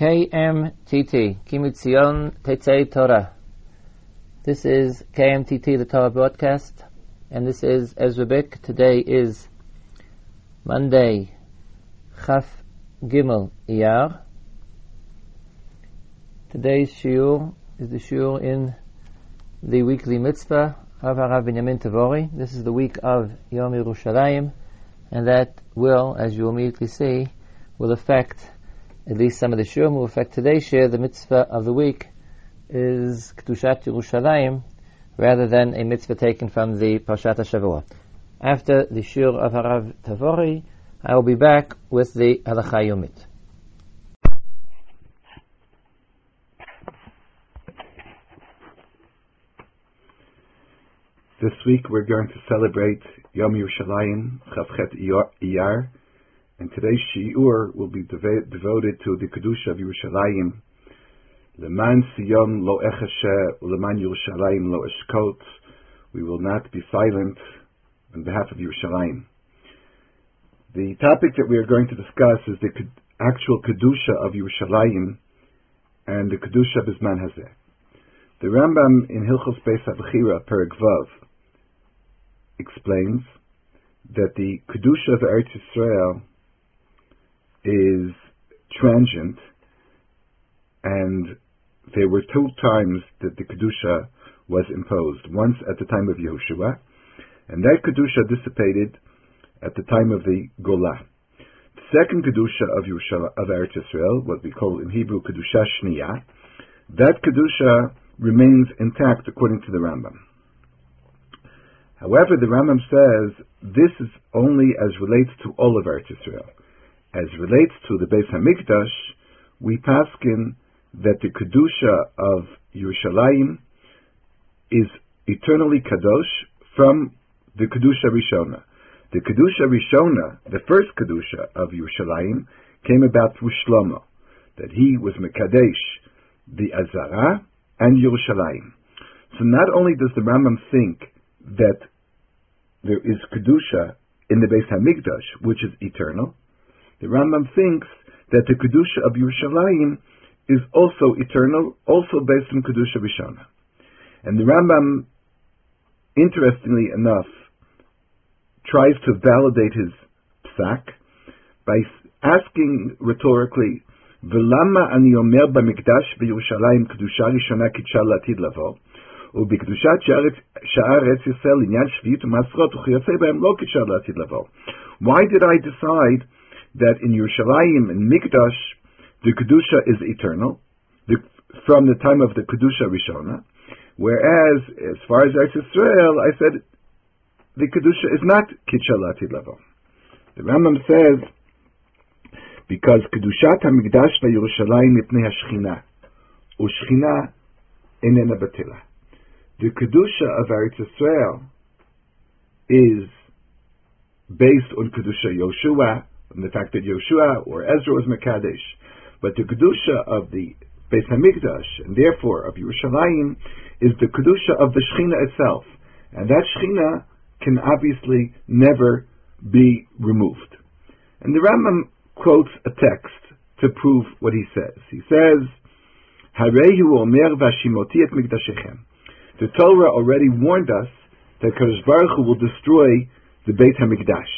KMTT, Ki Mitzion Teitzei Torah. This is KMTT, the Torah broadcast, and this is Ezra Bek. Today is Monday, Chaf Gimel Iyar. Today's shiur is the shiur in the weekly mitzvah of Rav Binyamin Tavori. This is the week of Yom Yerushalayim, and that will, as you immediately see, will affect at least some of the shiurim will affect today's shiur. The mitzvah of the week is Kedushat Yerushalayim, rather than a mitzvah taken from the Parshat HaShavua. After the shiur of Rav Tavori, I will be back with the Halacha Yomit. This week we're going to celebrate Yom Yerushalayim, Chavchet Iyar, and today's shiur will be devoted to the Kedusha of Yerushalayim. Leman Sion lo echashe, leman Yerushalayim lo eshkot. We will not be silent on behalf of Yerushalayim. The topic that we are going to discuss is the actual Kedusha of Yerushalayim and the Kedusha Bisman Hazeh. The Rambam in Hilchos Beis HaBechira, Perek Vav, explains that the Kedusha of Eretz Yisrael is transient, and there were two times that the Kedusha was imposed. Once at the time of Yehoshua, and that Kedusha dissipated at the time of the Golah. The second Kedusha of Eretz Yisrael, what we call in Hebrew Kedusha Shniya, that Kedusha remains intact according to the Rambam. However, the Rambam says this is only as relates to all of Eretz Yisrael. As relates to the Beis HaMikdash, we paskin that the Kedusha of Yerushalayim is eternally Kadosh from the Kedusha Rishona. The Kedusha Rishona, the first Kedusha of Yerushalayim, came about through Shlomo, that he was Mekadesh, the Azara, and Yerushalayim. So not only does the Rambam think that there is Kedusha in the Beis HaMikdash, which is eternal, the Rambam thinks that the Kedusha of Yerushalayim is also eternal, also based on Kedusha Rishona. And the Rambam, interestingly enough, tries to validate his psak by asking rhetorically, "V'lama ani omer b'mikdash b'Yerushalayim kedusha rishona kitshal l'atid lavo, u'b'kedushat sha'aretz Yisrael inyan shviyut u'masrot u'chiyotzei b'hem lo kitshal l'atid lavo." Why did I decide that in Yerushalayim and Mikdash the Kedusha is eternal from the time of the Kedusha Rishona, whereas as far as Eretz Yisrael I said the Kedusha is not Kitshal Atid Lavo? The Rambam says because Kedushat HaMikdash v'Yerushalayim mipnei HaShechina u'Shechina inena batila. The Kedusha of Eretz Yisrael is based on Kedusha Yoshua, and the fact that Yoshua or Ezra was Mekadesh. But the Kedusha of the Beis HaMikdash, and therefore of Yerushalayim, is the Kedusha of the Shechina itself. And that Shechina can obviously never be removed. And the Rambam quotes a text to prove what he says. He says, "Harehu omer vashimoti et mikdashechem." The Torah already warned us that Kadosh Baruch Hu will destroy the Beit HaMikdash.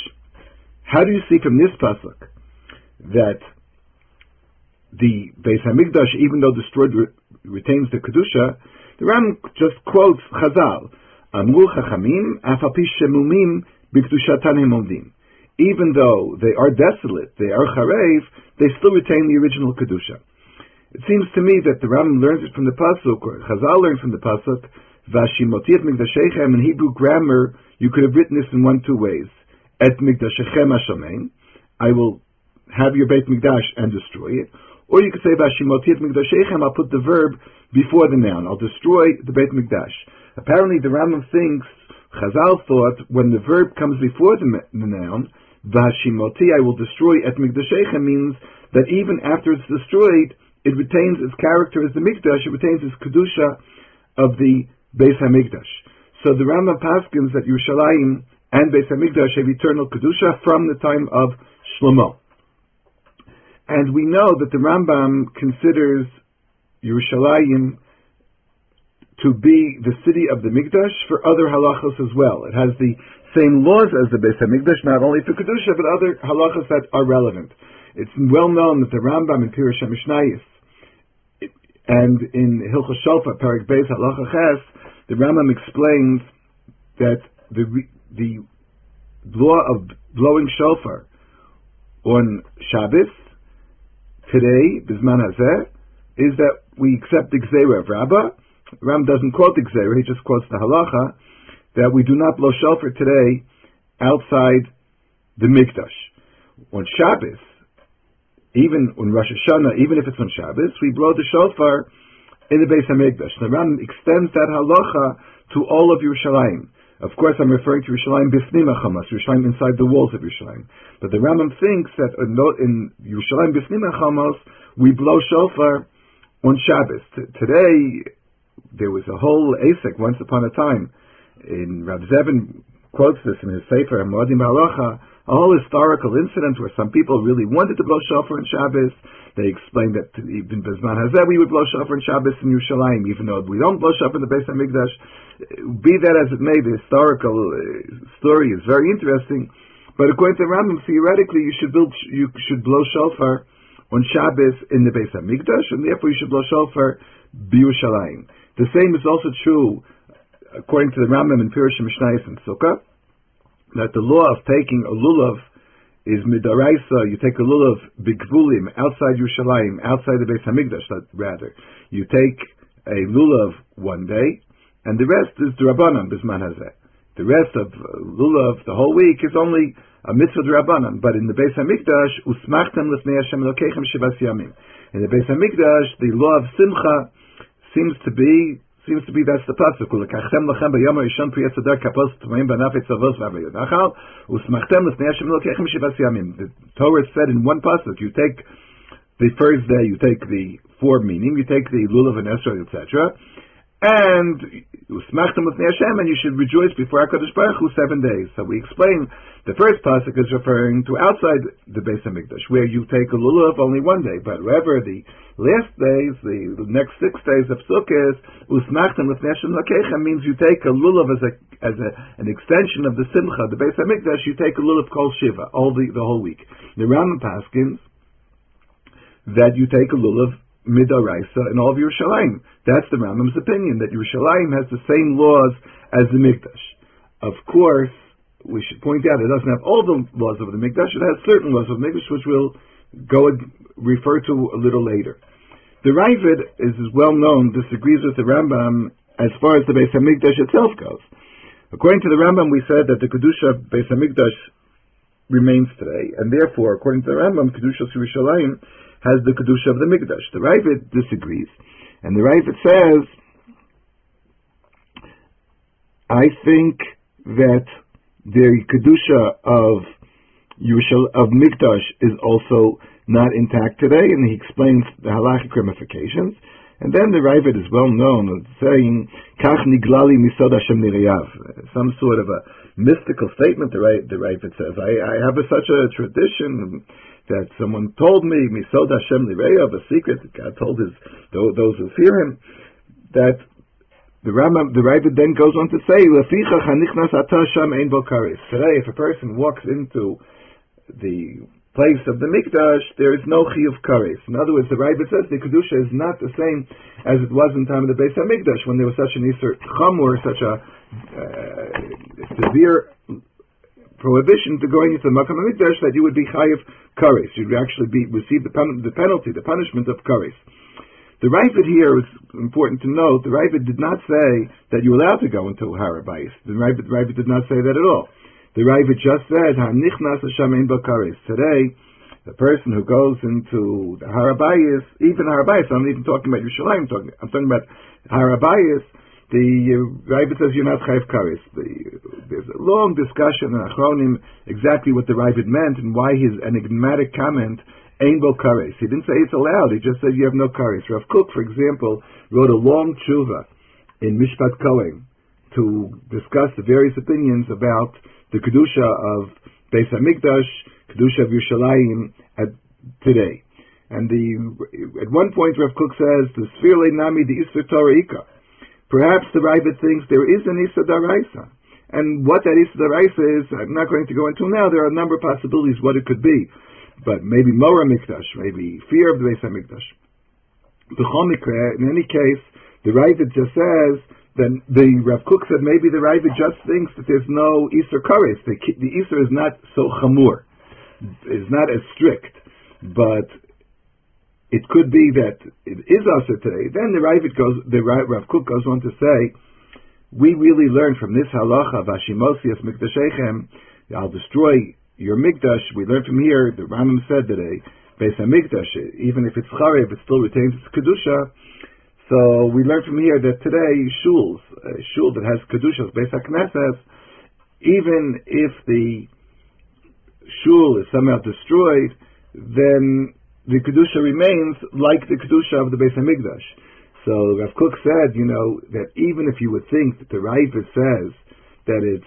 How do you see from this pasuk that the Beis HaMikdash, even though destroyed, retains the Kedusha? The Ram just quotes Chazal, "Amru Chachamim, af al pi shemumim b'kedushatan hem omdim." Even though they are desolate, they are charev, they still retain the original Kedusha. It seems to me that the Ram learns it from the pasuk, or Chazal learned from the pasuk, "Vashimoti et mikdashechem." In Hebrew grammar, you could have written this in one of two ways. "Et mikdashechem hashamein," I will have your Beit Mikdash and destroy it. Or you could say, "Vashimoti et mikdashechem," I'll put the verb before the noun. I'll destroy the Beit Mikdash. Apparently the Rambam thinks, Chazal thought, when the verb comes before the noun, "Vashimoti," I will destroy, "et mikdashechem," means that even after it's destroyed, it retains its character as the Mikdash, it retains its Kedusha of the Beis HaMikdash. So the Rambam paskins that Yerushalayim and Beis HaMikdash have eternal Kedusha from the time of Shlomo. And we know that the Rambam considers Yerushalayim to be the city of the Mikdash for other halachos as well. It has the same laws as the Beis HaMikdash, not only for Kedusha, but other halachos that are relevant. It's well known that the Rambam in Pirush HaMishnayis and in Hilchos Shalfa, Parak Beis Halacha Ches, the Rambam explains that the law of blowing shofar on Shabbos, today, Bizman Hazeh, is that we accept the Gzeira of Rabbah. Ram doesn't quote the Gzeira, he just quotes the Halacha, that we do not blow shofar today outside the Mikdash. On Shabbos, even on Rosh Hashanah, even if it's on Shabbos, we blow the shofar in the Beis HaMikdash. The Ram extends that Halacha to all of Yerushalayim. Of course, I'm referring to Yerushalayim Bifnim HaChamas, Yerushalayim inside the walls of Yerushalayim. But the Rambam thinks that in Yerushalayim Bifnim HaChamas, we blow shofar on Shabbos. Today, there was a whole asek once upon a time. In Rav Zevin quotes this in his Sefer, HaModim HaHalacha, a whole historical incident where some people really wanted to blow shofar on Shabbos. They explained that even Bizman Hazeh we would blow shofar on Shabbos in Yerushalayim, even though we don't blow shofar in the Beis HaMikdash. Be that as it may, the historical story is very interesting. But according to Rambam, theoretically, you should blow shofar on Shabbos in the Beis HaMikdash, and therefore you should blow shofar b'Yerushalayim. The same is also true, according to the Rambam in Pirush HaMishnayis and Sukkah, that the law of taking a lulav is midaraisa. You take a lulav b'gvulim outside Yerushalayim, outside the Beis HaMikdash, rather. You take a lulav one day, and the rest is d'Rabbanan Bizman Hazeh. The rest of lulav the whole week is only a mitzvah d'Rabbanan. But in the Beis HaMikdash, usmachtem lifnei Hashem Elokeichem shivas yamim. In the Beis HaMikdash, the law of simcha seems to be that's the pasuk. The Torah said in one pasuk, you take the first day, you take the four meaning, you take the lulav and esrog, etc., and you should rejoice before HaKadosh Baruch Hu 7 days. So we explain the first pasuk is referring to outside the Beis HaMikdash, where you take a lulav only one day, but wherever the last days, the next 6 days of Sukkot, means you take a lulav as an extension of the simcha, the Beis HaMikdash. You take a lulav called shiva all the whole week. The Rambam paskins that you take a lulav midaraisa in all of Yerushalayim. That's the Rambam's opinion, that Yerushalayim has the same laws as the Mikdash. Of course, we should point out it doesn't have all the laws of the Mikdash. It has certain laws of the Mikdash, which we'll go and refer to a little later. The Raavad is well known, disagrees with the Rambam as far as the Beis HaMikdash itself goes. According to the Rambam, we said that the Kedusha of Beis HaMikdash remains today, and therefore, according to the Rambam, Kedusha Yerushalayim has the Kedusha of the Mikdash. The Raavad disagrees. And the Raavad says, I think that the Kedusha of Mikdash is also not intact today, and he explains the halachic ramifications. And then the Raavad is well known saying, Kach niglali misod Hashem nireyav. Some sort of a mystical statement, the Raavad says. I have such a tradition that someone told me, misod Hashem nireyav, a secret that God told those who fear him, that the Raavad then goes on to say, Lefichach hanichnas ata sham ein bo karis. Today, if a person walks into the place of the Mikdash, there is no Chi of Kares. In other words, the Raavad says the Kedusha is not the same as it was in time of the Beis HaMikdash, when there was such an Isur Chamor, such a severe prohibition to going into the Makom HaMikdash, that you would be Chi of Kares. You'd actually receive the penalty, the punishment of Kares. The Raavad here is important to note. The Raavad did not say that you're allowed to go into Harabais. The Raavad did not say that at all. The Raavad just said, "Hanichnas Hashem ein bakaris." Today, the person who goes into the Harabayis, even Harabayis, I'm not even talking about Yerushalayim. I'm talking about Harabayis. The Raavad says you're not chayv karis. There's a long discussion in Achronim exactly what the Raavad meant and why his enigmatic comment ein bakaris. He didn't say it's allowed. He just said you have no karis. Rav Kook, for example, wrote a long tshuva in Mishpat Kohen to discuss the various opinions about the Kedusha of Beis HaMikdash, Kedusha of Yerushalayim today. And at one point Rav Kook says, the Sfirle Nami the Isser Torah Ika. Perhaps the Raavad thinks there is an Issa D'Oraisa. And what that Issa D'Oraisa is, I'm not going to go into now. There are a number of possibilities what it could be. But maybe Mora Mikdash, maybe fear of the Beis HaMikdash. In any case, the Raavad just says, then the Rav Kook said maybe the Raavad just thinks that there's no Isser Kares. The Isser is not so chamur. It's not as strict. But it could be that it is Asr today. Then Rav Kook goes on to say, we really learn from this halacha, Vashimosias Mikdashechem, I'll destroy your Mikdash. We learn from here, the Rambam said that a Beis HaMikdash, even if it's Charev, it still retains its Kedusha. So we learn from here that today, Shuls, a Shul that has Kedushas, Beis HaKnesses, even if the Shul is somehow destroyed, then the Kedusha remains like the Kedusha of the Beis HaMikdash. So Rav Kook said, that even if you would think that the Raavad says that it's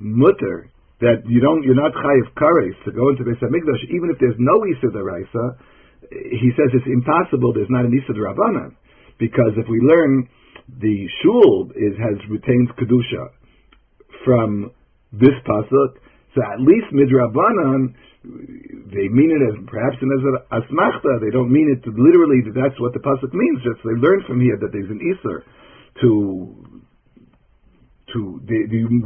mutter, that you're not Chayev Kares to go into Beis HaMikdash, even if there's no Issa D'Oraisa, he says it's impossible there's not an Issa D'Rabanan. Because if we learn the Shul has retained Kedusha from this Pasuk, so at least Midrabanan, they mean it as perhaps in Asmachta. They don't mean it literally that that's what the pasuk means. Just they learn from here that there's an Isser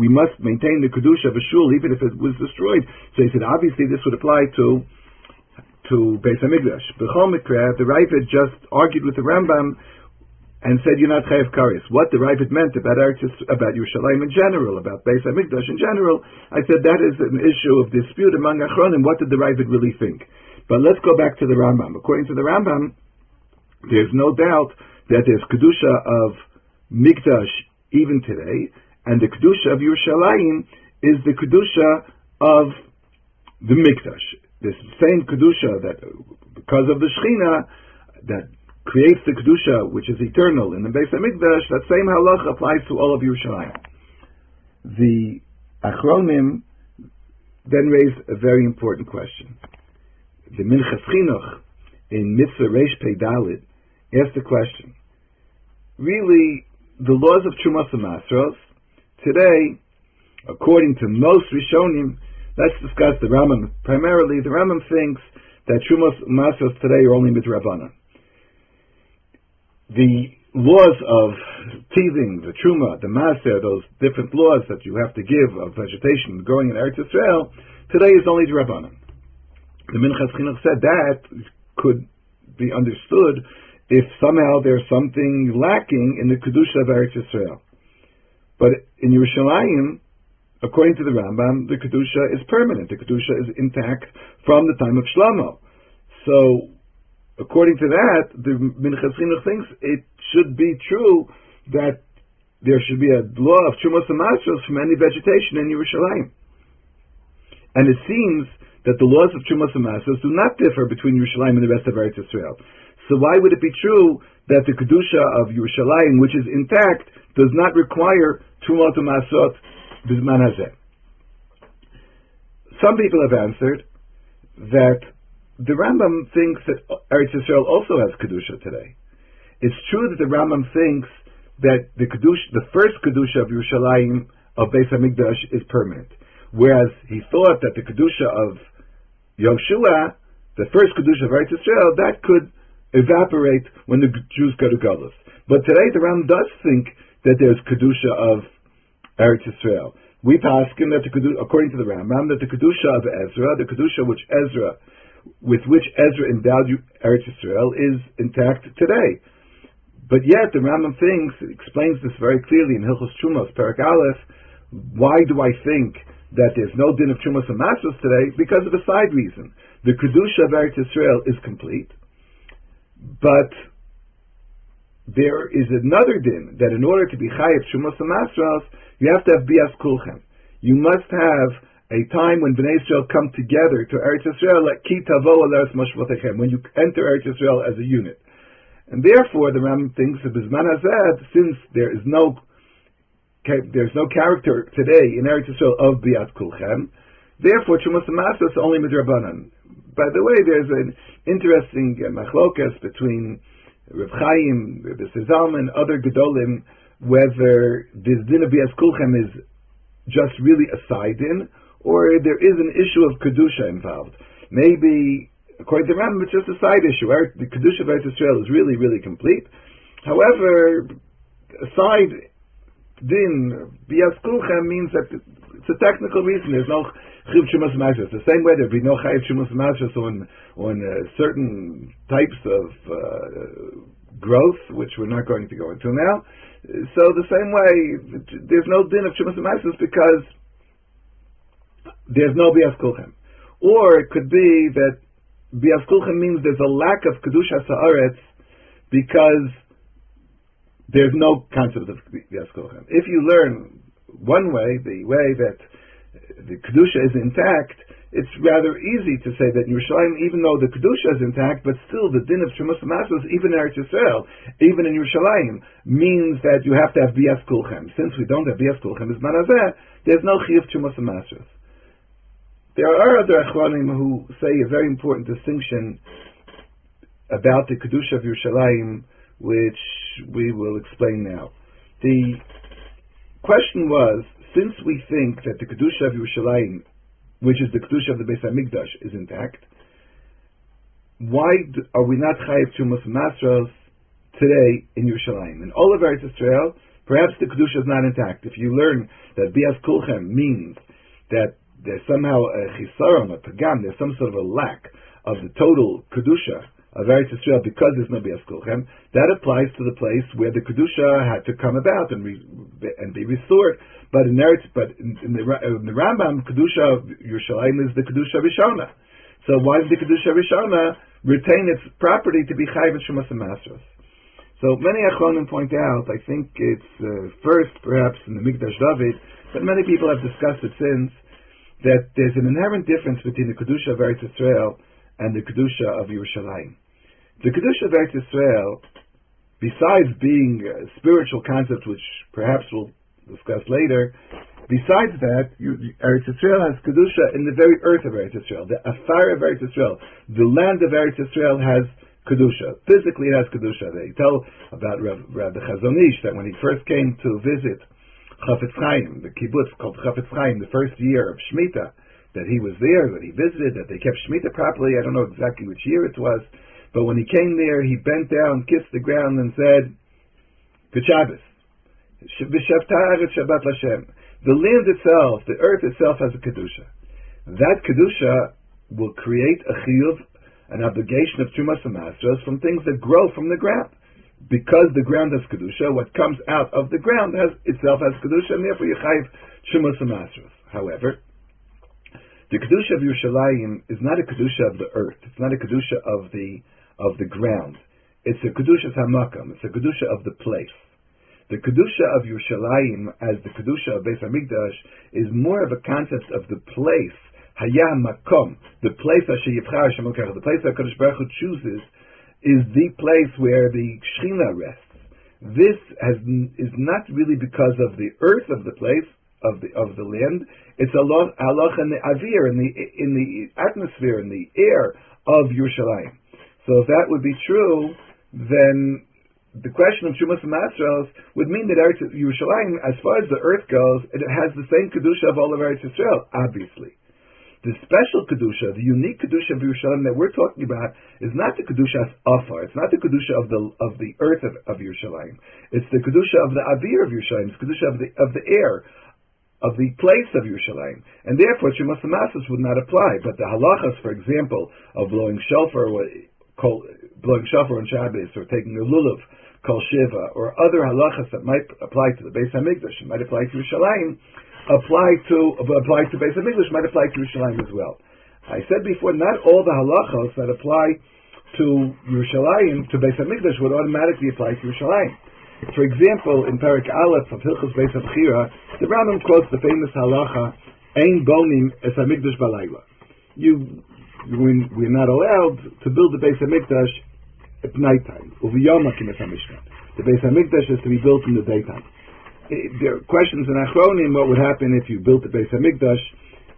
we must maintain the Kedusha of a Shul even if it was destroyed. So he said obviously this would apply to Beis HaMikdash. B'chol Mikra, the Raavad just argued with the Rambam and said you're not Chayev Kares. What the Raavad meant about Yerushalayim in general, about Beis HaMikdash in general, I said that is an issue of dispute among Achronim. What did the Raavad really think? But let's go back to the Rambam. According to the Rambam, there's no doubt that there's Kedusha of Mikdash even today, and the Kedusha of Yerushalayim is the Kedusha of the Mikdash. This same Kedusha that, because of the Shechina, that creates the Kedusha, which is eternal in the Beis HaMikdash, that same halacha applies to all of Yerushalayim. The Achronim then raised a very important question. The Minchas Chinuch in Mitzvah Reish Pei Dalit asked the question, really, the laws of Trumos and Masros, today, according to most Rishonim, let's discuss the Rambam. Primarily, the Rambam thinks that Trumos and Masros today are only midrabanan. The laws of teething, the truma, the maser, those different laws that you have to give of vegetation growing in Eretz Yisrael, today is only d'Rabbanan. The Minchas Chinuch said that could be understood if somehow there's something lacking in the Kedusha of Eretz Yisrael. But in Yerushalayim, according to the Rambam, the Kedusha is permanent. The Kedusha is intact from the time of Shlomo. So, according to that, the Minchas Chinuch thinks it should be true that there should be a law of Trumos and Masros from any vegetation in Yerushalayim. And it seems that the laws of Trumos and Masros do not differ between Yerushalayim and the rest of Eretz Yisrael. So why would it be true that the Kedusha of Yerushalayim, which is intact, does not require Trumot and Masrot Bizman Hazeh? Some people have answered that the Rambam thinks that Eretz Yisrael also has Kedusha today. It's true that the Rambam thinks that the first Kedusha of Yerushalayim, of Beis HaMikdash, is permanent. Whereas he thought that the Kedusha of Yehoshua, the first Kedusha of Eretz Yisrael, that could evaporate when the Jews go to Golus. But today the Rambam does think that there's Kedusha of Eretz Yisrael. We paskin that according to the Rambam, that the Kedusha of Ezra, the Kedusha with which Ezra endowed Eretz Yisrael, is intact today. But yet, the Rambam thinks, it explains this very clearly in Hilchos Trumos, Perek Aleph, why do I think that there's no din of Trumos and Masros today? Because of a side reason. The Kedusha of Eretz Yisrael is complete, but there is another din, that in order to be Chayev Trumos and Masros, you have to have Bias Kulchem. You must have a time when Bnei Israel come together to Eretz Yisrael, like Ki Tavo Alaris Mashvatechem, when you enter Eretz Yisrael as a unit. And therefore, the Rambam thinks that Bizman Hazeh, since there's no character today in Eretz Yisrael of Biat Kulchem, therefore Trumos and Masros only Midrabanan. By the way, there's an interesting machlokas between Rav Chaim, Rabbi Zevin, and other Gedolim, whether this din of Bias Kulchem is just really a side din, or there is an issue of Kedusha involved. Maybe, according to Rambam, it's just a side issue. The Kedusha of Eretz Yisrael is really, really complete. However, a side din, Bias Kulchem, means that it's a technical reason. There's no Chiv Shumas Mashas. The same way there'd be no Chayiv Shumas Mashas on certain types of growth, which we're not going to go into now. So the same way, there's no din of Shumas Mashas because there's no Bias Kulchem. Or it could be that Bias Kulchem means there's a lack of Kedusha Sa'aretz because there's no concept of Bias Kulchem. If you learn one way, the way that the Kedusha is intact, it's rather easy to say that Yerushalayim, even though the Kedusha is intact, but still the din of Shemus Masos, even in Eretz Yisrael, even in Yerushalayim, means that you have to have Bias Kulchem. Since we don't have Bias Kulchem, there's no Chiyuv Shemus Masos. There are other Achronim who say a very important distinction about the Kedusha of Yerushalayim, which we will explain now. The question was, since we think that the Kedusha of Yerushalayim, which is the Kedusha of the Beis HaMikdash, is intact, why are we not Chayiv Shumas Masros today in Yerushalayim? In all of Eretz Yisrael, perhaps the Kedusha is not intact. If you learn that Bias Kulchem means that there's somehow a Chisaron, a Pagam, there's some sort of a lack of the total Kedusha of Eretz Yisrael because there's no Bias Kulchem, that applies to the place where the Kedusha had to come about and be restored. But in the Rambam, Kedusha of Yerushalayim is the Kedusha Rishona. So why does the Kedusha Rishona retain its property to be Chayiv Shumas Masros? So many Achronim point out, I think it's first perhaps in the Mikdash David, but many people have discussed it since, that there's an inherent difference between the Kedusha of Eretz Yisrael and the Kedusha of Yerushalayim. The Kedusha of Eretz Yisrael, besides being a spiritual concept, which perhaps we'll discuss later, besides that, Eretz Yisrael has Kedusha in the very earth of Eretz Yisrael. The Afar of Eretz Yisrael, the land of Eretz Yisrael, has Kedusha. Physically it has Kedusha. They tell about Rabbi Chazon Ish that when he first came to visit Chafetz Chaim, the kibbutz called Chafetz Chaim, the first year of Shemitah, that he was there, that he visited, that they kept Shemitah properly. I don't know exactly which year it was, but when he came there, he bent down, kissed the ground, and said, Good Shabbos. The land itself, the earth itself, has a Kedusha. That Kedusha will create a chiyuv, an obligation of Tumas HaMasros from things that grow from the ground. Because the ground has Kedusha, what comes out of the ground itself has Kedusha, and therefore you chayiv Shemus Masros. However, the Kedusha of Yerushalayim is not a Kedusha of the earth. It's not a Kedusha of the ground. It's a Kedusha Hamakam. It's a Kedusha of the place. The Kedusha of Yerushalayim, as the Kedusha of Beis HaMikdash, is more of a concept of the place, Hayah Makom, the place Asher Yivchar Hashem Elokecha, the place that HaKadosh Baruch Hu chooses, is the place where the Shechina rests. This is not really because of the earth of the place, of the land. It's halach in the avir, in the atmosphere, in the air of Yerushalayim. So if that would be true, then the question of Shumas Masros would mean that Eretz Yerushalayim, as far as the earth goes, it has the same Kedusha of all of Eretz Yisrael, obviously. The special Kedusha, the unique Kedusha of Yerushalayim that we're talking about, is not the Kedusha of Afar. It's not the Kedusha of the earth of Yerushalayim. It's the Kedusha of the Avir of Yerushalayim. It's the Kedusha of the air, of the place of Yerushalayim. And therefore, Shemus HaMasros would not apply. But the halachas, for example, of blowing shofar on Shabbos, or taking a lulav, kol shiva, or other halachas that might apply to the Beis HaMikdash, might apply to Yerushalayim, apply to Beis HaMikdash, might apply to Yerushalayim as well. I said before, not all the halachos that apply to Yerushalayim, to Beis HaMikdash, would automatically apply to Yerushalayim. For example, in Perek Aleph of Hilchos Beis HaBchira, the Rambam quotes the famous halacha, Ein bonim es HaMikdash balayla. We're not allowed to build the Beis HaMikdash at nighttime. Uviyom hakim es HaMishkan. The Beis HaMikdash is to be built in the daytime. There are questions in Achronim what would happen if you built the Beis HaMikdash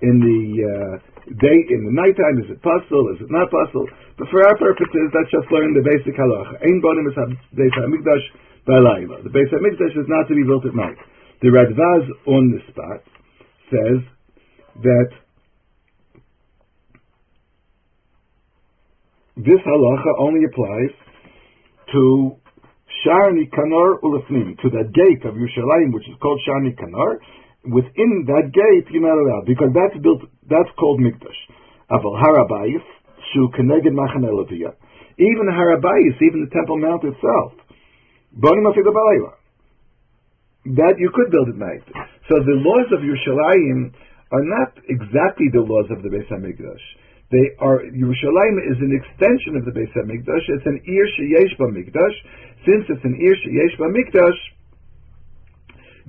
in the day in the nighttime. Is it possible? Is it not possible? But for our purposes, that's just learning the basic halacha. Ein bonim es beis hamikdash b'layla. The beis hamikdash is not to be built at night. The Radbaz on the spot says that this halacha only applies to Sha'ani Kanor Ulefnim, to the gate of Yerushalayim, which is called Sha'ani Kanor. Within that gate, you're not allowed, because that's built. That's called Mikdash. Aval Harabayis, Shu Keneged Machan Elavia. Even Harabayis, even the Temple Mount itself, Bonim Afiga Balayla, that you could build at night. So the laws of Yerushalayim are not exactly the laws of the Beis HaMikdash. They are, Yerushalayim is an extension of the Beis HaMikdash. It's an Ir Sheyesh B'Mikdash. Since it's an Ir Sheyesh B'Mikdash,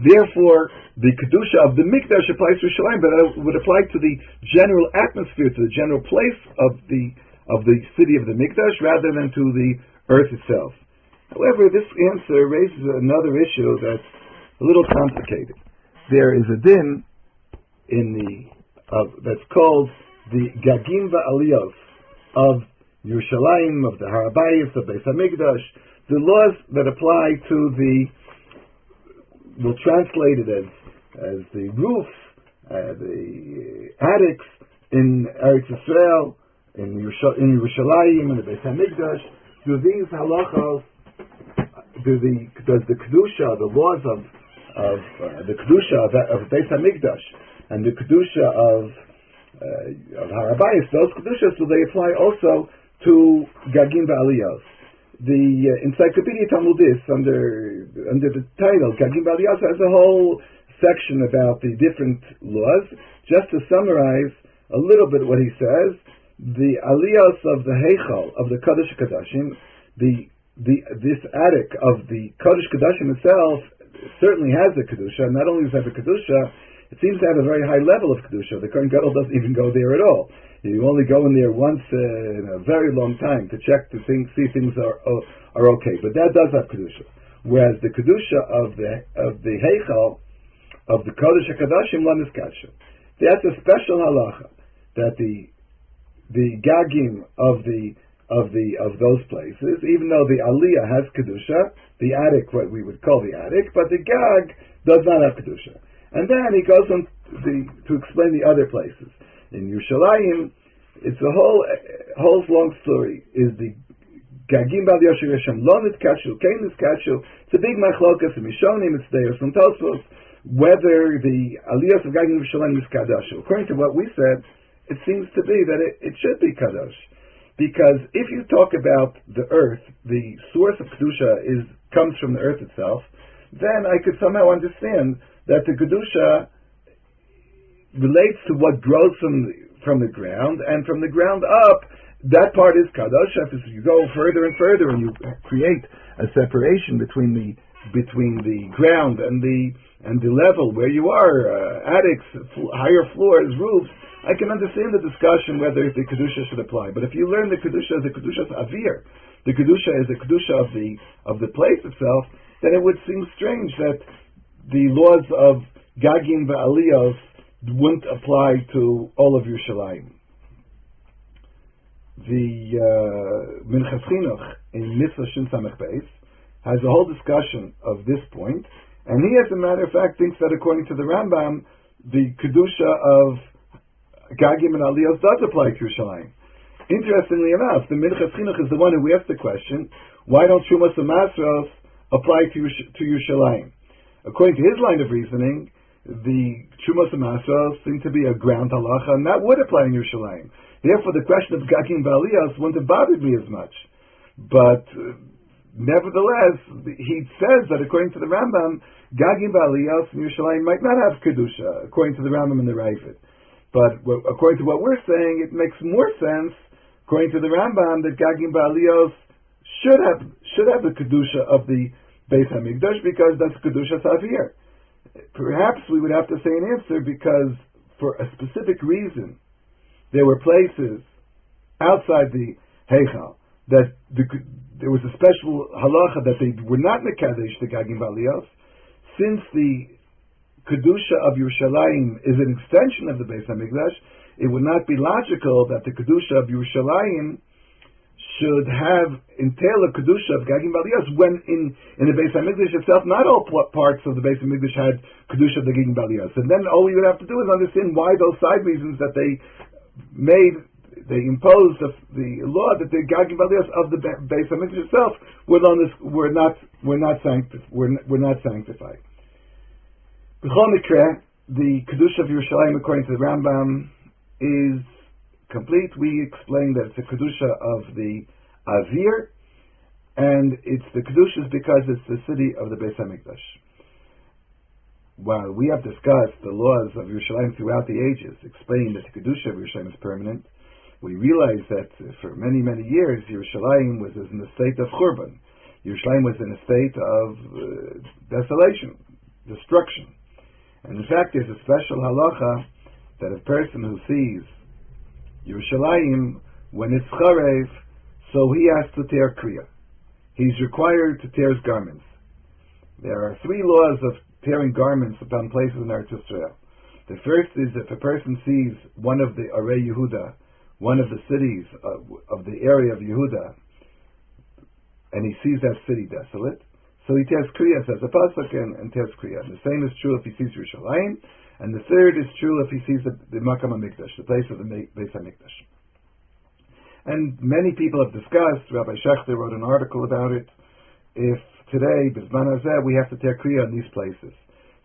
therefore the Kedusha of the Mikdash applies to Yerushalayim, but it would apply to the general atmosphere, to the general place of the city of the Mikdash, rather than to the earth itself. However, this answer raises another issue that's a little complicated. There is a din in that's called the Gagim Va'aliyos of Yerushalayim, of the Harabayis, of Beis HaMikdash. The laws that apply to the, we'll translate it as the roof, the attics in Eretz Yisrael, in Yerushalayim, in the Beis HaMikdash. Do these halachos, does the Kedusha, the laws of the Kedusha of Beis HaMikdash and the Kedusha of Harabayis, those Kedushas, so they apply also to Gagim Va'aliyos? The Encyclopedia Talmudis, under the title Gagim Va'aliyos, has a whole section about the different laws. Just to summarize a little bit what he says, the Aliyos of the Heichal, of the Kodesh Kodashim, this attic of the Kodesh Kodashim itself certainly has a Kedusha. Not only does it have a Kedusha, it seems to have a very high level of Kedusha. The Kohen Gadol doesn't even go there at all. You only go in there once in a very long time to check to see things are okay. But that does have Kedusha. Whereas the Kedusha of the Heichal, of the Kodesh HaKodashim, Lo Niskadcha. That's a special halacha, that the Gagim of those places, even though the Aliyah has Kedusha, the attic, what we would call the attic, but the Gag does not have Kedusha. And then he goes on to explain the other places. In Yerushalayim, it's a whole long story. Is the Gagim Bal Yosher Yeshem Lo Nitkashu, Kein Nitkashu? It's a big machlokas in Mishonim, it's there from Tosfos, whether the Aliyos of Gagim Yerushalayim is Kadashu. According to what we said, it seems to be that it should be Kadosh. Because if you talk about the earth, the source of Kedusha comes from the earth itself, then I could somehow understand that the Kedusha relates to what grows from the ground, and from the ground up, that part is Kadosh. If you go further and further and you create a separation between the ground and the level where you are, attics, higher floors, roofs, I can understand the discussion whether the Kedusha should apply. But if you learn the Kedusha as a Kedusha's Avir, the Kedusha is the Kedusha of the place itself, then it would seem strange that the laws of Gagim Va'aliyos wouldn't apply to all of Yerushalayim. The Minchas Chinuch in Mitzvah Shin Samech Beis has a whole discussion of this point, and he, as a matter of fact, thinks that according to the Rambam, the Kedusha of Gagim and Aliyos does apply to Yerushalayim. Interestingly enough, the Minchas Chinuch is the one who asked the question, why don't Shumas and Masros apply to Yerushalayim? According to his line of reasoning, the Shumas and Masros seem to be a ground halacha, and that would apply in Yerushalayim. Therefore, the question of Gagim Va'aliyos wouldn't have bothered me as much. But nevertheless, he says that according to the Rambam, Gagim Va'aliyos in Yerushalayim might not have Kedusha, according to the Rambam and the Raavad. But according to what we're saying, it makes more sense, according to the Rambam, that Gagim Va'aliyos should have the Kedusha of the Beis HaMikdash, because that's Kedusha Savir. Perhaps we would have to say an answer, because for a specific reason, there were places outside the Heichal that there was a special halacha that they were not Mekadesh the Gagim Va'aliyos, since the Kedusha of Yerushalayim is an extension of the Beis HaMikdash. it would not be logical that the Kedusha of Yerushalayim should have entail a Kedusha of Gagim Baliyos, when in the Beis HaMikdash itself, not all parts of the Beis HaMikdash had Kedusha of the Gagim Baliyos. And then all we would have to do is understand why those side reasons that they made, they imposed the law that the Gagim Baliyos of the Beis HaMikdash itself were not sanctified. B'chol Mikra, the Kedusha of Yerushalayim, according to the Rambam, is complete. We explained that it's the Kedusha of the Avir, and it's the Kedusha because it's the city of the Beis HaMikdash. While we have discussed the laws of Yerushalayim throughout the ages, explained that the Kedusha of Yerushalayim is permanent, we realize that for many, many years, Yerushalayim was in a state of Churban. Yerushalayim was in a state of desolation, destruction. And in fact, there's a special halacha that a person who sees Yerushalayim, when it's Charev, so he has to tear Kriya. He's required to tear his garments. There are three laws of tearing garments upon places in Eretz Israel. The first is if a person sees one of the Arei Yehuda, one of the cities of the area of Yehuda, and he sees that city desolate, so he tears Kriya, says a pasuk, and tears Kriya. The same is true if he sees Yerushalayim, and the third is true if he sees the Makam HaMikdash, the place of the Beis HaMikdash. And many people have discussed, Rabbi Shechter wrote an article about it, if today, Bizman Hazeh, we have to tear Kriya in these places.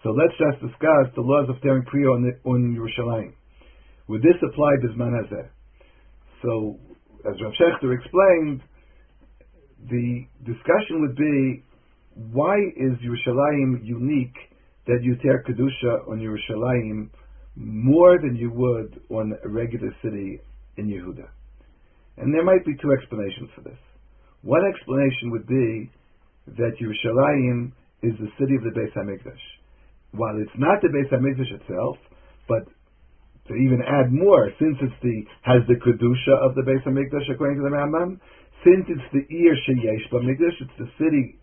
So let's just discuss the laws of tearing Kriya on Yerushalayim. Would this apply Bizman Hazeh? So, as Rav Shechter explained, the discussion would be, why is Yerushalayim unique that you tear Kedusha on Yerushalayim more than you would on a regular city in Yehuda? And there might be two explanations for this. One explanation would be that Yerushalayim is the city of the Beis HaMikdash. While it's not the Beis HaMikdash itself, but to even add more, since has the Kedusha of the Beis HaMikdash according to the Rambam, since it's the Ir Sheyesh HaMikdash, it's the city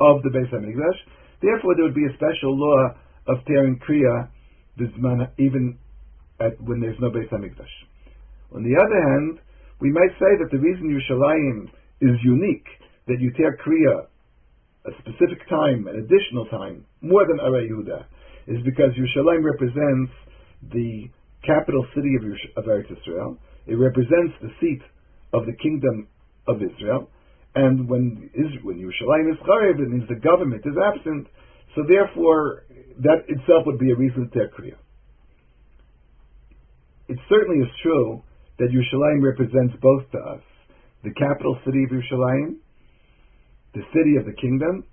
of the Beis HaMikdash, therefore there would be a special law of tearing Kriya even when there's no Beis HaMikdash. On the other hand, we might say that the reason Yerushalayim is unique, that you tear Kriya a specific time, an additional time, more than Arei Yehuda, is because Yerushalayim represents the capital city of Eretz Israel. It represents the seat of the kingdom of Israel. And when Yerushalayim is charev, it means the government is absent. So therefore, that itself would be a reason to tear Kriya. It certainly is true that Yerushalayim represents both to us the capital city of Yerushalayim, the city of the kingdom,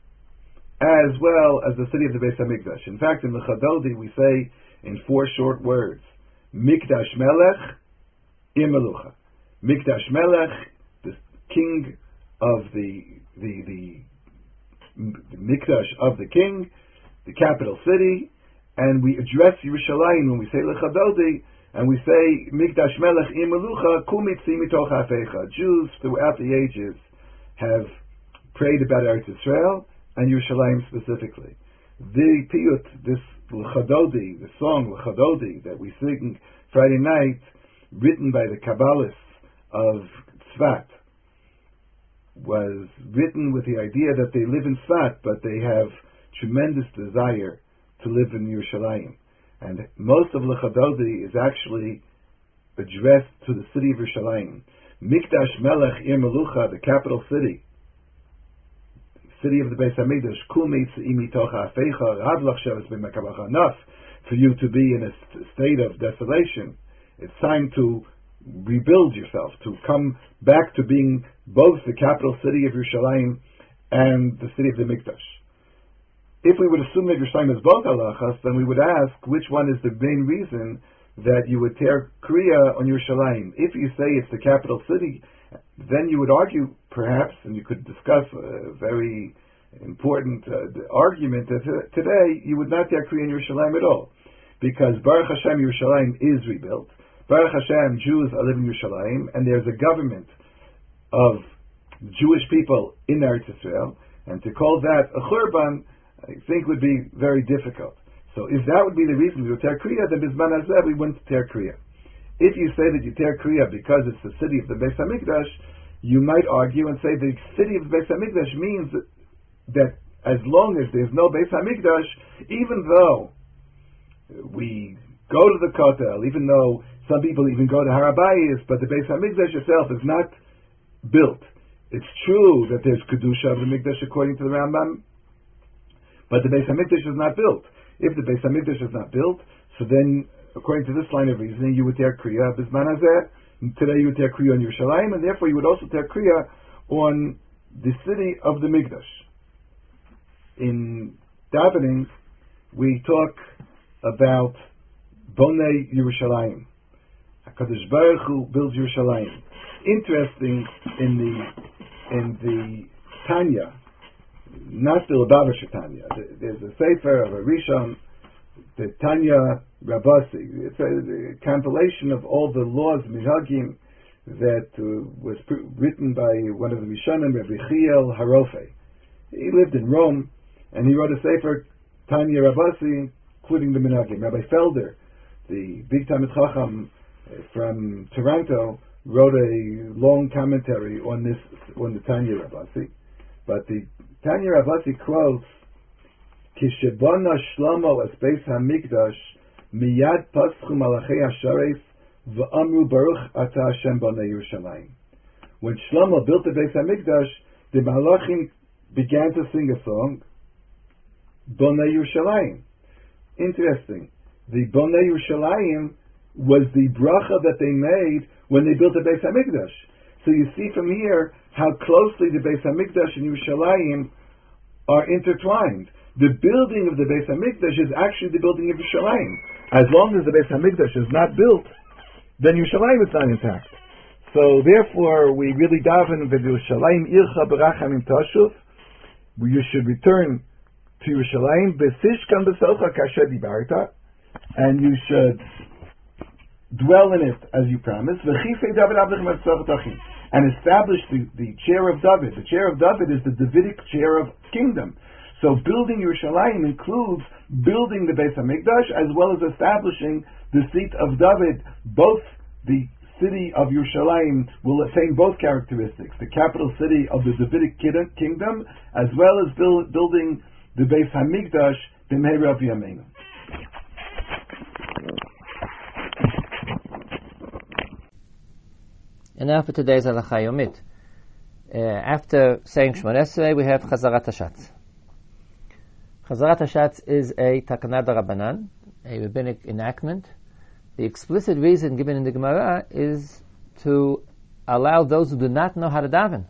as well as the city of the Beis HaMikdash. In fact, in the Chadodi we say in four short words, Mikdash Melech, Imelucha. Mikdash Melech, the king of the Mikdash of the king, the capital city, and we address Yerushalayim when we say Lechadodi, and we say Mikdash Melech Imelucha Kumitzi Mitoch Afecha. Jews throughout the ages have prayed about Eretz Israel and Yerushalayim specifically. The piyut, this Lechadodi, the song Lechadodi that we sing Friday night, written by the Kabbalists of Tzfat, was written with the idea that they live in Tzfat, but they have tremendous desire to live in Yerushalayim. And most of Lechadodi is actually addressed to the city of Yerushalayim. Mikdash Melech Ir Melucha, the capital city, city of the Beis HaMikdash, Kumitz Imitoch Afecha, Radlach Sheves B'Makabach, enough for you to be in a state of desolation. It's time to rebuild yourself, to come back to being both the capital city of Yerushalayim and the city of the Mikdash. If we would assume that Yerushalayim is both halachas, then we would ask which one is the main reason that you would tear Kriya on Yerushalayim. If you say it's the capital city, then you would argue, perhaps, and you could discuss a very important argument that today you would not tear Kriya in Yerushalayim at all, because Baruch Hashem Yerushalayim is rebuilt. Baruch Hashem, Jews are living in Yerushalayim, and there's a government of Jewish people in Eretz Israel, and to call that a churban, I think, would be very difficult. So if that would be the reason we would tear Kriya, then Bizman Hazeh we wouldn't tear Kriya. If you say that you tear Kriya because it's the city of the Beis HaMikdash, you might argue and say the city of the Beis HaMikdash means that as long as there's no Beis HaMikdash, even though we go to the Kotel, even though some people even go to Harabayis, but the Beis HaMikdash itself is not built. It's true that there's Kedusha of the Mikdash according to the Rambam, but the Beis HaMikdash is not built. If the Beis HaMikdash is not built, so then, according to this line of reasoning, you would tear Kriya Bizman Hazeh, and today you would tear Kriya on Yerushalayim, and therefore you would also tear Kriya on the city of the Mikdash. In davening, we talk about Bonei Yerushalayim. HaKadosh Baruch Hu builds Yerushalayim. Interesting, in the Tanya, not the Lubavitcher Tanya, there's a Sefer of a Rishon, the Tanya Rabasi. It's a compilation of all the laws, Minhagim, that was written by one of the Mishanim, Rabbi Yechiel Harofe. He lived in Rome, and he wrote a Sefer, Tanya Rabasi, including the Minhagim. Rabbi Felder, the big Talmid Chacham from Toronto, wrote a long commentary on this, on the Tanya Rabasi. But the Tanya Rabasi quotes, Kishebana Shlomo as Beis HaMikdash miyad paschu malachei hashareif v'amru baruch ata Hashem b'nei Yerushalayim. When Shlomo built the Beis HaMikdash, the malachim began to sing a song, B'nei Yerushalayim. Interesting. The B'nei Yerushalayim was the bracha that they made when they built the Beis HaMikdash. So you see from here how closely the Beis HaMikdash and Yerushalayim are intertwined. The building of the Beis HaMikdash is actually the building of Yerushalayim. As long as the Beis HaMikdash is not built, then Yerushalayim is not intact. So therefore, we really daven with Yerushalayim ircha berachamim tashuv. You should return to Yerushalayim b'sishkan b'socha kasher dibarta, and you should dwell in it as you promised, and establish the chair of David. The chair of David is the Davidic chair of kingdom. So building Yerushalayim includes building the Beis HaMikdash as well as establishing the seat of David. Both the city of Yerushalayim will attain both characteristics, the capital city of the Davidic kingdom as well as building the Beis HaMikdash b'meira b'yameinu. And now for today's Halacha Yomit. After saying Shmoneh Esrei, we have Chazarat Hashatz. Chazarat Hashatz is a Takanah D'Rabbanan, a rabbinic enactment. The explicit reason given in the Gemara is to allow those who do not know how to daven,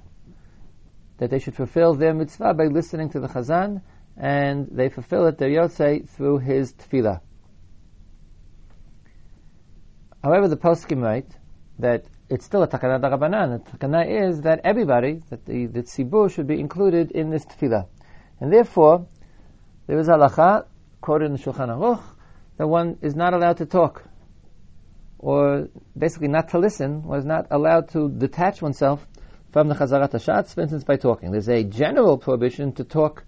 that they should fulfill their mitzvah by listening to the Chazan, and they fulfill it, their Yotzei, through his tefillah. However, the poskim write that it's still a Takanah D'Rabbanan. The Takanah is that everybody, that the tzibur should be included in this tefillah. And therefore, there is halacha, quoted in the Shulchan Aruch, that one is not allowed to talk, or basically not to listen, one is not allowed to detach oneself from the Chazarat Hashatz, for instance, by talking. There's a general prohibition to talk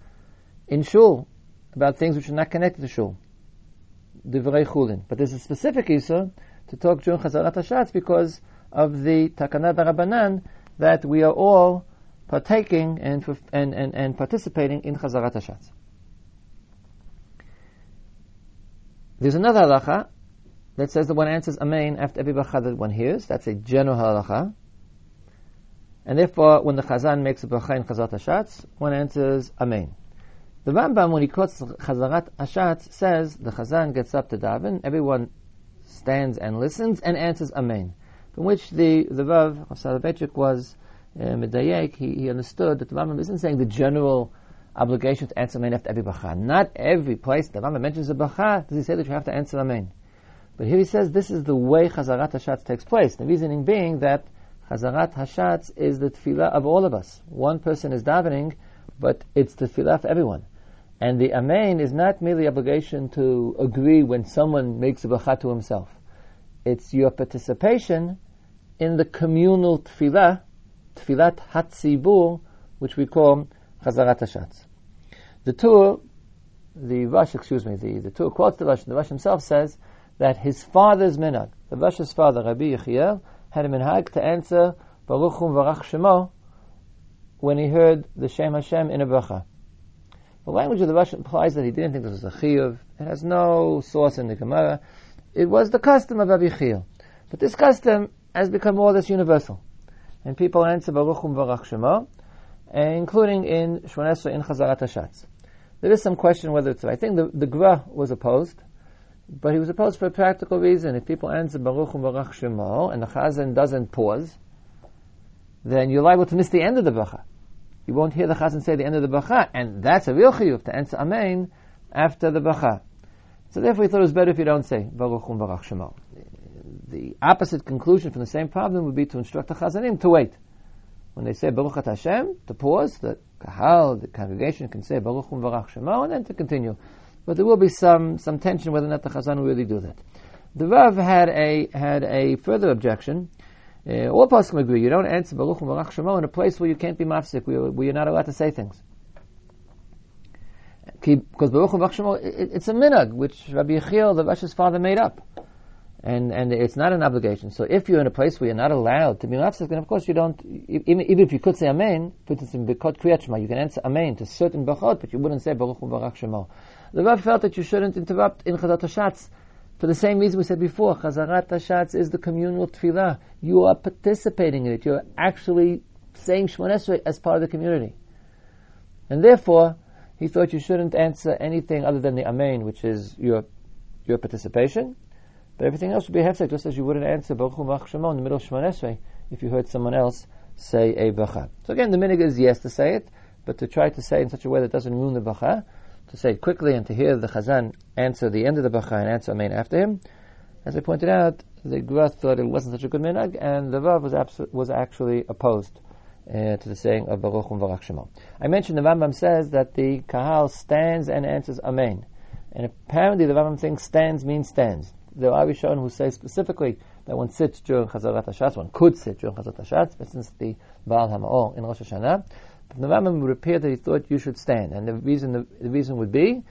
in shul about things which are not connected to shul, divrei chulin. But there's a specific issur to talk during Chazarat Hashatz because of the Takanah D'Rabbanan that we are all partaking and participating in Chazarat Hashatz. There's another halacha that says that one answers amen after every bracha that one hears. That's a general halacha. And therefore, when the Chazan makes a bracha in Chazarat Hashatz, one answers amen. The Rambam, when he quotes Chazarat Hashatz, says the Chazan gets up to daven, everyone stands and listens and answers amen. From which the Rav of Soloveitchik was medayek, he understood that the Rambam isn't saying the general obligation to answer amen after every bracha. Not every place the Rambam mentions a bracha does he say that you have to answer amen. But here he says this is the way Chazarat Hashatz takes place. The reasoning being that Chazarat Hashatz is the tefillah of all of us. One person is davening, but it's the tefillah for everyone. And the amen is not merely obligation to agree when someone makes a bracha to himself. It's your participation in the communal tefillah, tefillat hatzibur, which we call Chazarat Hashatz. The Tur, the Rosh, the Tur quotes the Rosh himself says that his father's minhag, the Rosh's father, Rabbi Yechiel, had a minhag to answer Baruch Hu Varach Shemo when he heard the Shem Hashem in a bracha. The language of the Rosh implies that he didn't think this was a chiyuv. It has no source in the Gemara. It was the custom of Rabbi Yechiel. But this custom has become more or less universal. And people answer Baruch Hu Varach Shemo, including in Shmonesra in Chazarat HaShatz. There is some question whether it's right. I think the Gra was opposed, but he was opposed for a practical reason. If people answer Baruch Hu Varach Shemo and the Chazan doesn't pause, then you're liable to miss the end of the bracha. You won't hear the Chazan say the end of the bracha, and that's a real chiyuv to answer Amen after the bracha. So therefore he thought it was better if you don't say Baruch Hu Varach Shemo. The opposite conclusion from the same problem would be to instruct the Chazanim to wait. When they say Baruch At Hashem, to pause, the Kahal, the congregation can say Baruch Hu Varach Shemo, and then to continue. But there will be some tension whether or not the Chazan will really do that. The Rav had a further objection. All poskim agree, you don't answer Baruch Hu Varach Shemo in a place where you can't be mafsik, where you're not allowed to say things. Because Baruch Hu Varach Shemo, it's a minhag, which Rabbi Yechiel, the Rosh's father, made up. And it's not an obligation. So if you're in a place where you're not allowed to be mafsik, then of course you don't, even if you could say Amen, for instance in Birkat Kriyat Shema, you can answer Amen to certain brachot, but you wouldn't say Baruch Hu Varach Shemo. The Rav felt that you shouldn't interrupt in Chazarat HaShatz for the same reason we said before. Chazarat HaShatz is the communal tefillah. You are participating in it. You're actually saying Shemone Esrei as part of the community. And therefore, he thought you shouldn't answer anything other than the Amen, which is your participation. But everything else would be hefsek, just as you wouldn't answer Baruch Hu Varach Shemo in the middle of Shemone Esrei if you heard someone else say a bracha. So again, the minhag is yes to say it, but to try to say in such a way that doesn't ruin the bracha, to say it quickly and to hear the Chazan answer the end of the bracha and answer Amen after him. As I pointed out, the Gra thought it wasn't such a good minhag, and the Rav was actually opposed to the saying of Baruch Hu Varach Shemo. I mentioned the Rambam says that the Kahal stands and answers Amen. And apparently the Rambam thinks stands means stands. There are Rishonim who say specifically that one sits during Chazarat HaShatz, one could sit during Chazarat HaShatz, but since the Baal HaMa'or in Rosh Hashanah, the Rambam would appear that he thought you should stand, and the reason would be,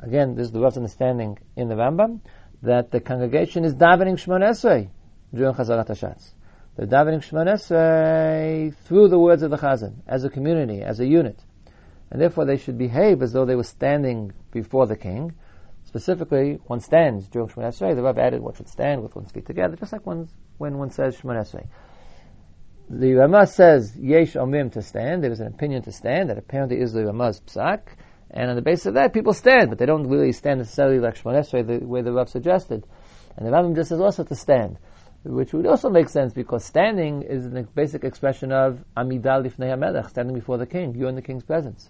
again, this is the Rav's understanding in the Rambam, that the congregation is davening Shemone Esrei during Chazarat HaShatz. They're davening Shemone Esrei through the words of the Chazan, as a community, as a unit, and therefore they should behave as though they were standing before the king. Specifically, one stands during Shemone Esrei. The Rav added one should stand with one's feet together, just like when one says Shemone Esrei. The Rama says Yesh Omrim to stand. There is an opinion to stand that apparently is the Rama's psak, and on the basis of that, people stand, but they don't really stand necessarily like Shemone Esrei the way the Rav suggested. And the Rambam just says also to stand, which would also make sense because standing is a basic expression of Amidah Lifnei HaMelech, standing before the king. You're in the king's presence.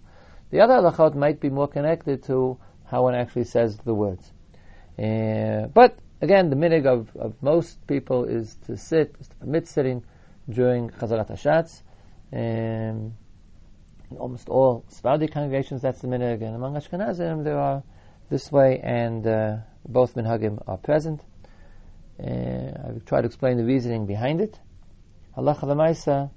The other halachot might be more connected to how one actually says the words. But again, the minhag of most people is to sit, is to permit sitting during Chazarat HaShatz. In almost all Sephardi congregations, that's the minhag, and among Ashkenazim, there are this way, and both minhagim are present. I've tried to explain the reasoning behind it. Halacha l'maisa,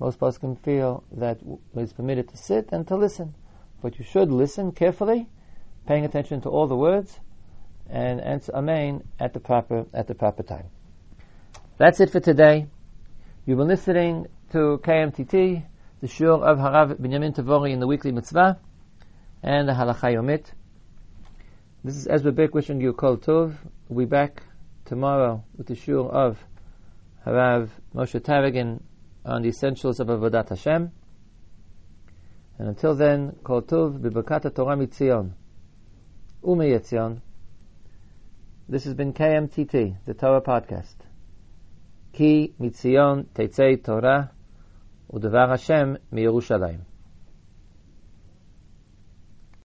most poskim feel that it's permitted to sit and to listen, but you should listen carefully, paying attention to all the words, and answer Amen at the proper time. That's it for today. You've been listening to KMTT, the Shur of Harav Binyamin Tavori in the Weekly Mitzvah, and the Halacha Yomit. This is Ezra Bek wishing you Kol Tov. We'll be back tomorrow with the Shur of Harav Moshe Taragin on the essentials of Avodat Hashem. And until then, Kol Tov, Bibakat Torah Mitzion. This has been KMTT, the Torah Podcast. Ki Mitzion Teitzei Torah, Udevar Hashem, Miyerushalayim.